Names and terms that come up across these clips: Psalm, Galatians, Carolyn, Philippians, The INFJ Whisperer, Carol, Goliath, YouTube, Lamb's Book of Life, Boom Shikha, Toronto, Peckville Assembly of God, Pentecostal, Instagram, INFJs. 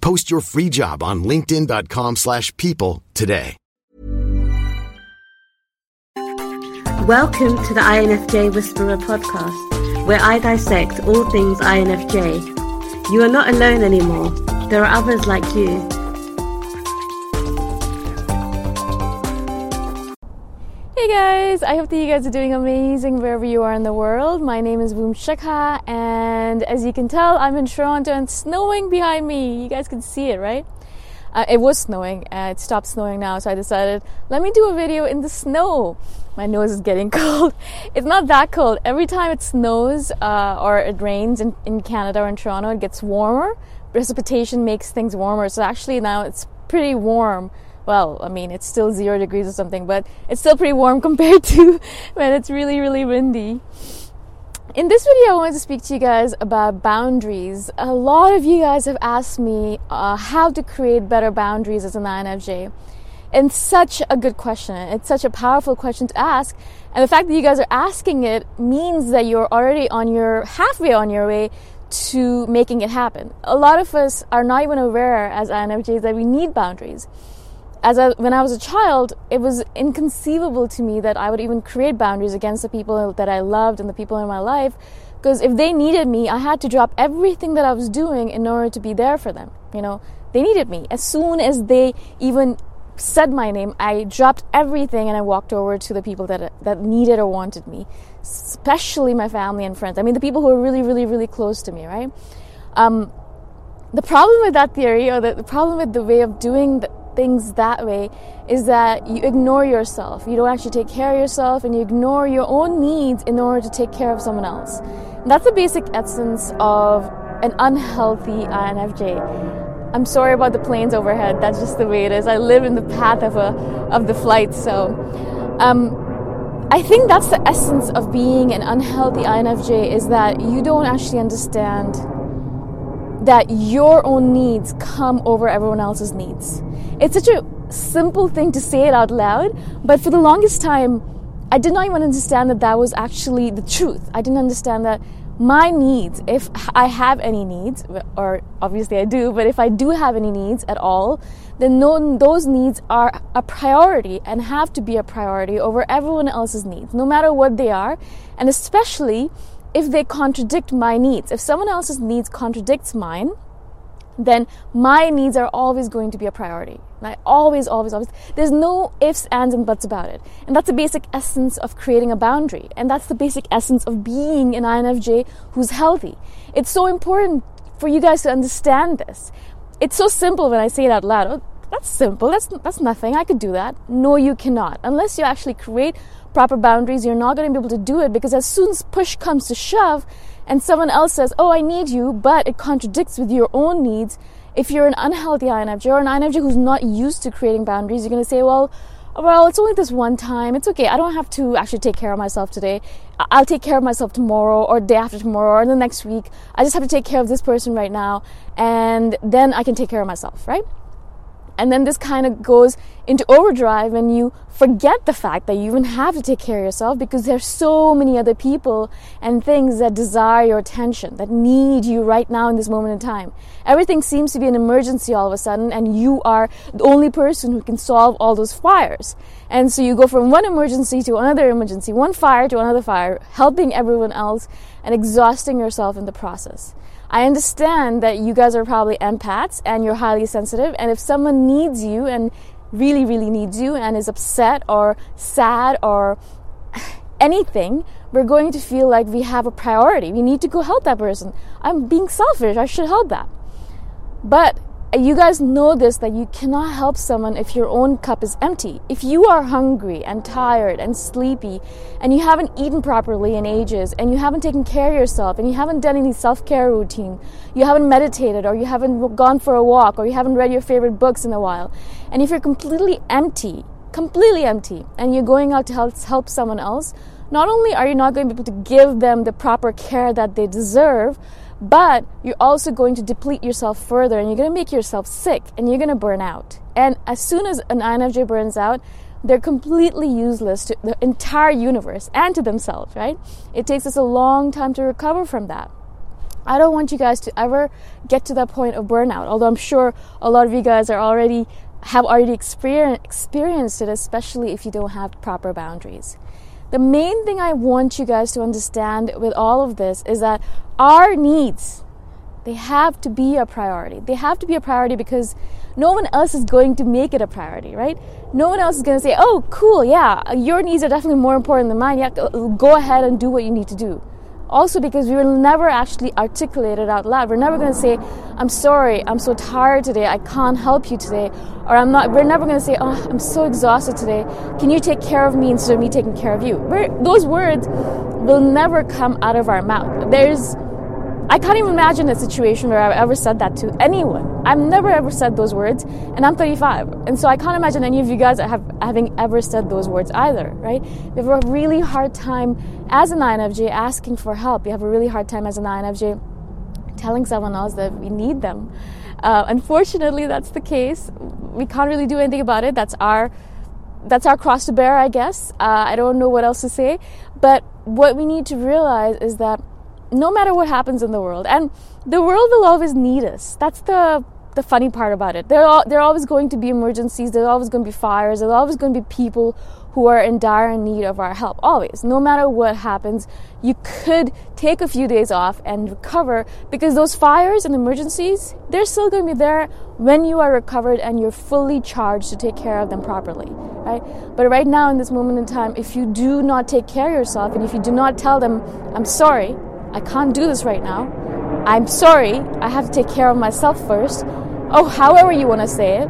Post your free job on linkedin.com/people today. Welcome to the INFJ Whisperer podcast, where I dissect all things INFJ. You are not alone anymore. There are others like you. Hey guys, I hope that you guys are doing amazing wherever you are in the world. My name is Boom Shikha, and as you can tell, I'm in Toronto and it's snowing behind me. You guys can see it, right? It was snowing. It stopped snowing now, so I decided, let me do a video in the snow. My nose is getting cold. It's not that cold. Every time it snows or it rains in Canada or in Toronto, it gets warmer. Precipitation makes things warmer, so actually now it's pretty warm. Well, I mean, it's still 0 degrees or something, but it's still pretty warm compared to when it's really, really windy. In this video, I wanted to speak to you guys about boundaries. A lot of you guys have asked me how to create better boundaries as an INFJ. And such a good question. It's such a powerful question to ask. And the fact that you guys are asking it means that you're already on your halfway on your way to making it happen. A lot of us are not even aware as INFJs that we need boundaries. When I was a child, it was inconceivable to me that I would even create boundaries against the people that I loved and the people in my life, because if they needed me, I had to drop everything that I was doing in order to be there for them. You know, they needed me. As soon as they even said my name, I dropped everything and I walked over to the people that needed or wanted me, especially my family and friends. I mean, the people who are really, really, really close to me, right? The problem with that theory, or the problem with the way of doing things that way, is that you ignore yourself. You don't actually take care of yourself, and you ignore your own needs in order to take care of someone else. And that's the basic essence of an unhealthy INFJ. I'm sorry about the planes overhead. That's just the way it is. I live in the path of the flight. So I think that's the essence of being an unhealthy INFJ, is that you don't actually understand that your own needs come over everyone else's needs. It's such a simple thing to say it out loud, but for the longest time, I did not even understand that that was actually the truth. I didn't understand that my needs, if I have any needs, or obviously I do, but if I do have any needs at all, then those needs are a priority and have to be a priority over everyone else's needs, no matter what they are, and especially if they contradict my needs. If someone else's needs contradicts mine, then my needs are always going to be a priority. And I always, always, always, there's no ifs, ands, and buts about it. And that's the basic essence of creating a boundary. And that's the basic essence of being an INFJ who's healthy. It's so important for you guys to understand this. It's so simple when I say it out loud. Oh, that's simple. That's nothing. I could do that. No, you cannot. Unless you actually create proper boundaries, you're not going to be able to do it, because as soon as push comes to shove and someone else says, oh, I need you, but it contradicts with your own needs, if you're an unhealthy INFJ or an INFJ who's not used to creating boundaries, you're going to say, well, it's only this one time. It's okay. I don't have to actually take care of myself today. I'll take care of myself tomorrow, or day after tomorrow, or the next week. I just have to take care of this person right now, and then I can take care of myself, right? And then this kind of goes into overdrive, and you forget the fact that you even have to take care of yourself, because there's so many other people and things that desire your attention, that need you right now in this moment in time. Everything seems to be an emergency all of a sudden, and you are the only person who can solve all those fires. And so you go from one emergency to another emergency, one fire to another fire, helping everyone else and exhausting yourself in the process. I understand that you guys are probably empaths and you're highly sensitive, and if someone needs you and really, really needs you and is upset or sad or anything, we're going to feel like we have a priority. We need to go help that person. I'm being selfish. I should help that. But you guys know this, that you cannot help someone if your own cup is empty. If you are hungry and tired and sleepy and you haven't eaten properly in ages and you haven't taken care of yourself and you haven't done any self-care routine, you haven't meditated or you haven't gone for a walk or you haven't read your favorite books in a while, and if you're completely empty, and you're going out to help someone else, not only are you not going to be able to give them the proper care that they deserve, but you're also going to deplete yourself further, and you're going to make yourself sick, and you're going to burn out. And as soon as an INFJ burns out, they're completely useless to the entire universe and to themselves, right? It takes us a long time to recover from that. I don't want you guys to ever get to that point of burnout, although I'm sure a lot of you guys have already experienced it, especially if you don't have proper boundaries. The main thing I want you guys to understand with all of this is that our needs, they have to be a priority. They have to be a priority because no one else is going to make it a priority, right? No one else is going to say, oh, cool, yeah, your needs are definitely more important than mine. Yeah, go ahead and do what you need to do. Also because we will never actually articulate it out loud. We're never going to say, I'm sorry, I'm so tired today, I can't help you today. Or we're never going to say, oh, I'm so exhausted today, can you take care of me instead of me taking care of you? Those words will never come out of our mouth. I can't even imagine a situation where I've ever said that to anyone. I've never ever said those words, and I'm 35. And so I can't imagine any of you guys having ever said those words either, right? We have a really hard time as an INFJ asking for help. We have a really hard time as an INFJ telling someone else that we need them. Unfortunately, that's the case. We can't really do anything about it. That's our cross to bear, I guess. I don't know what else to say. But what we need to realize is that no matter what happens in the world, and the world will always need us. That's the the funny part about it. There are always going to be emergencies. There are always going to be fires. There are always going to be people who are in dire need of our help. Always. No matter what happens, you could take a few days off and recover, because those fires and emergencies, they're still going to be there when you are recovered and you're fully charged to take care of them properly, right? But right now, in this moment in time, if you do not take care of yourself, and if you do not tell them, I'm sorry, I can't do this right now, I'm sorry, I have to take care of myself first, or however you want to say it,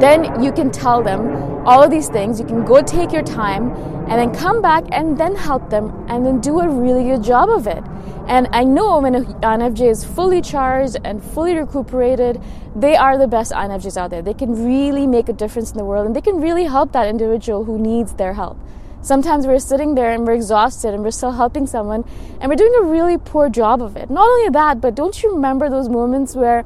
then you can tell them all of these things. You can go take your time and then come back and then help them and then do a really good job of it. And I know when an INFJ is fully charged and fully recuperated, they are the best INFJs out there. They can really make a difference in the world, and they can really help that individual who needs their help. Sometimes we're sitting there and we're exhausted and we're still helping someone and we're doing a really poor job of it. Not only that, but don't you remember those moments where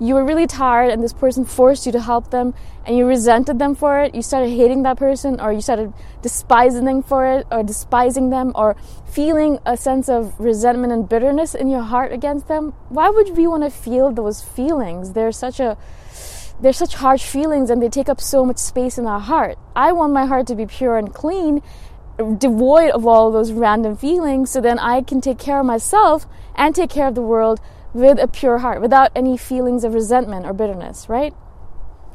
you were really tired and this person forced you to help them and you resented them for it? You started hating that person, or you started despising them for it, or despising them, or feeling a sense of resentment and bitterness in your heart against them. Why would we want to feel those feelings? They're such harsh feelings, and they take up so much space in our heart. I want my heart to be pure and clean, devoid of all those random feelings, so then I can take care of myself and take care of the world with a pure heart, without any feelings of resentment or bitterness, right?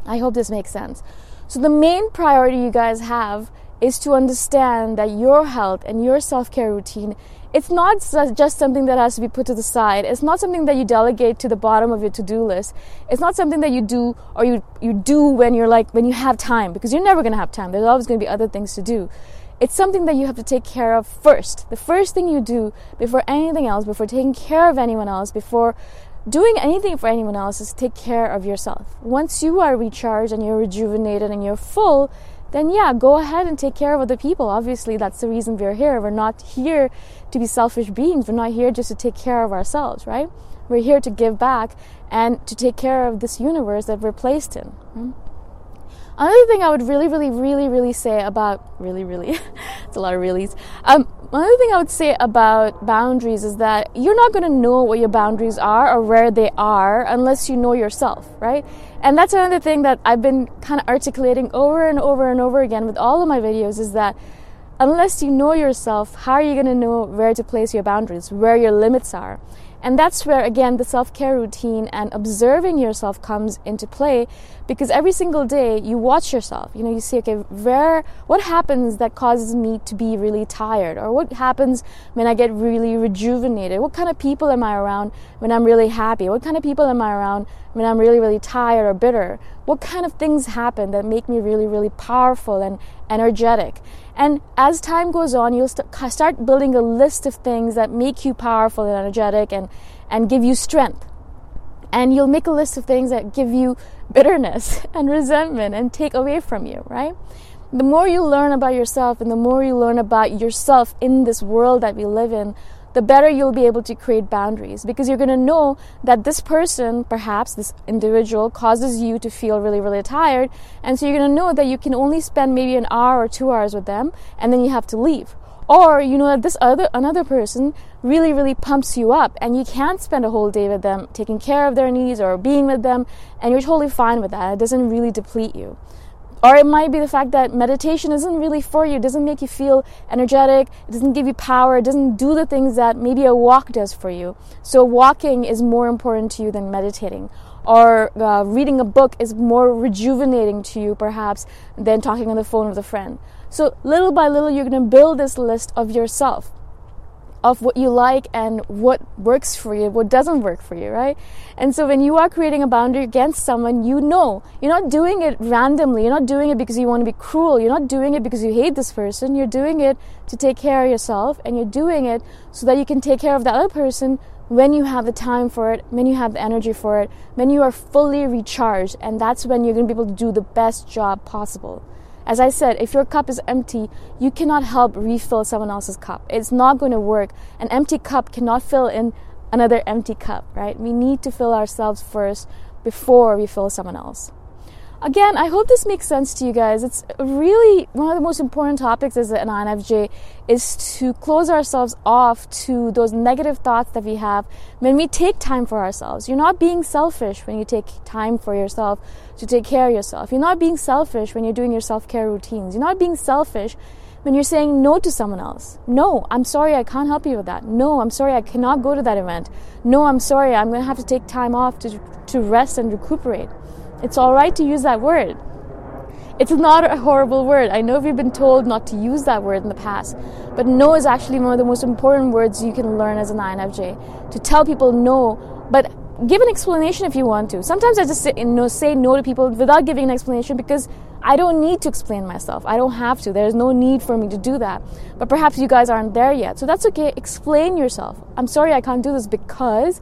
I hope this makes sense. So the main priority you guys have is to understand that your health and your self-care routine, it's not just something that has to be put to the side. It's not something that you delegate to the bottom of your to-do list. It's not something that you do, or you do when you're like, when you have time, because you're never going to have time. There's always going to be other things to do. It's something that you have to take care of first. The first thing you do before anything else, before taking care of anyone else, before doing anything for anyone else, is take care of yourself. Once you are recharged and you're rejuvenated and you're full, then yeah, go ahead and take care of other people. Obviously, that's the reason we're here. We're not here to be selfish beings. We're not here just to take care of ourselves, right? We're here to give back and to take care of this universe that we're placed in. Right? Another thing I would really say about... it's a lot of reallys. Another thing I would say about boundaries is that you're not going to know what your boundaries are or where they are unless you know yourself, right? And that's another thing that I've been kind of articulating over and over again with all of my videos, is that unless you know yourself, how are you going to know where to place your boundaries, where your limits are? And that's where, again, the self-care routine and observing yourself comes into play, because every single day you watch yourself. You know, you see, okay, what happens that causes me to be really tired? Or what happens when I get really rejuvenated? What kind of people am I around when I'm really happy? What kind of people am I around when I'm really tired or bitter? What kind of things happen that make me really powerful and energetic? And as time goes on, you'll start building a list of things that make you powerful and energetic and give you strength. And you'll make a list of things that give you bitterness and resentment and take away from you, right? The more you learn about yourself and the more you learn about yourself in this world that we live in, the better you'll be able to create boundaries, because you're going to know that this person, perhaps this individual, causes you to feel really tired. And so you're going to know that you can only spend maybe an hour or 2 hours with them and then you have to leave. Or you know that this another person really pumps you up and you can't spend a whole day with them taking care of their needs or being with them, and you're totally fine with that. It doesn't really deplete you. Or it might be the fact that meditation isn't really for you. It doesn't make you feel energetic. It doesn't give you power. It doesn't do the things that maybe a walk does for you. So walking is more important to you than meditating. Or reading a book is more rejuvenating to you, perhaps, than talking on the phone with a friend. So little by little, you're going to build this list of yourself, of what you like and what works for you, what doesn't work for you, right? And so when you are creating a boundary against someone, you know, you're not doing it randomly. You're not doing it because you want to be cruel. You're not doing it because you hate this person. You're doing it to take care of yourself, and you're doing it so that you can take care of the other person when you have the time for it, when you have the energy for it, when you are fully recharged, and that's when you're going to be able to do the best job possible. As I said, if your cup is empty, you cannot help refill someone else's cup. It's not going to work. An empty cup cannot fill in another empty cup, right? We need to fill ourselves first before we fill someone else. Again, I hope this makes sense to you guys. It's really one of the most important topics as an INFJ is to close ourselves off to those negative thoughts that we have when we take time for ourselves. You're not being selfish when you take time for yourself to take care of yourself. You're not being selfish when you're doing your self-care routines. You're not being selfish when you're saying no to someone else. No, I'm sorry, I can't help you with that. No, I'm sorry, I cannot go to that event. No, I'm sorry, I'm going to have to take time off to rest and recuperate. It's all right to use that word. It's not a horrible word. I know we've been told not to use that word in the past, but no is actually one of the most important words you can learn as an INFJ, to tell people no, but give an explanation if you want to. Sometimes I just say no to people without giving an explanation because I don't need to explain myself. I don't have to. There's no need for me to do that. But perhaps you guys aren't there yet, so that's okay. Explain yourself. I'm sorry, I can't do this because...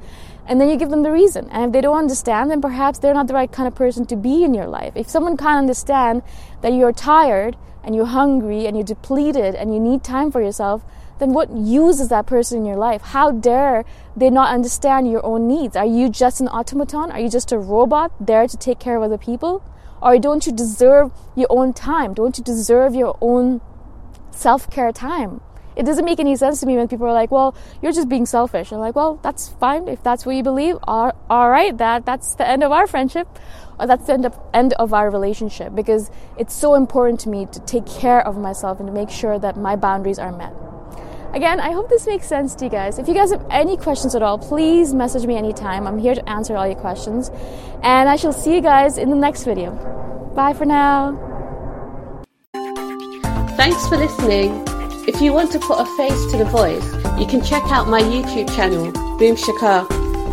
And then you give them the reason. And if they don't understand, then perhaps they're not the right kind of person to be in your life. If someone can't understand that you're tired and you're hungry and you're depleted and you need time for yourself, then what use is that person in your life? How dare they not understand your own needs? Are you just an automaton? Are you just a robot there to take care of other people? Or don't you deserve your own time? Don't you deserve your own self-care time? It doesn't make any sense to me when people are like, well, you're just being selfish. I'm like, well, that's fine. If that's what you believe, all right, that's the end of our friendship. Or that's the end of our relationship. Because it's so important to me to take care of myself and to make sure that my boundaries are met. Again, I hope this makes sense to you guys. If you guys have any questions at all, please message me anytime. I'm here to answer all your questions. And I shall see you guys in the next video. Bye for now. Thanks for listening. If you want to put a face to the voice, you can check out my YouTube channel, Boom Shikha.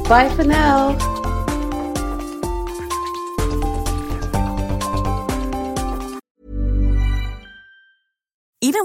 Bye for now. Even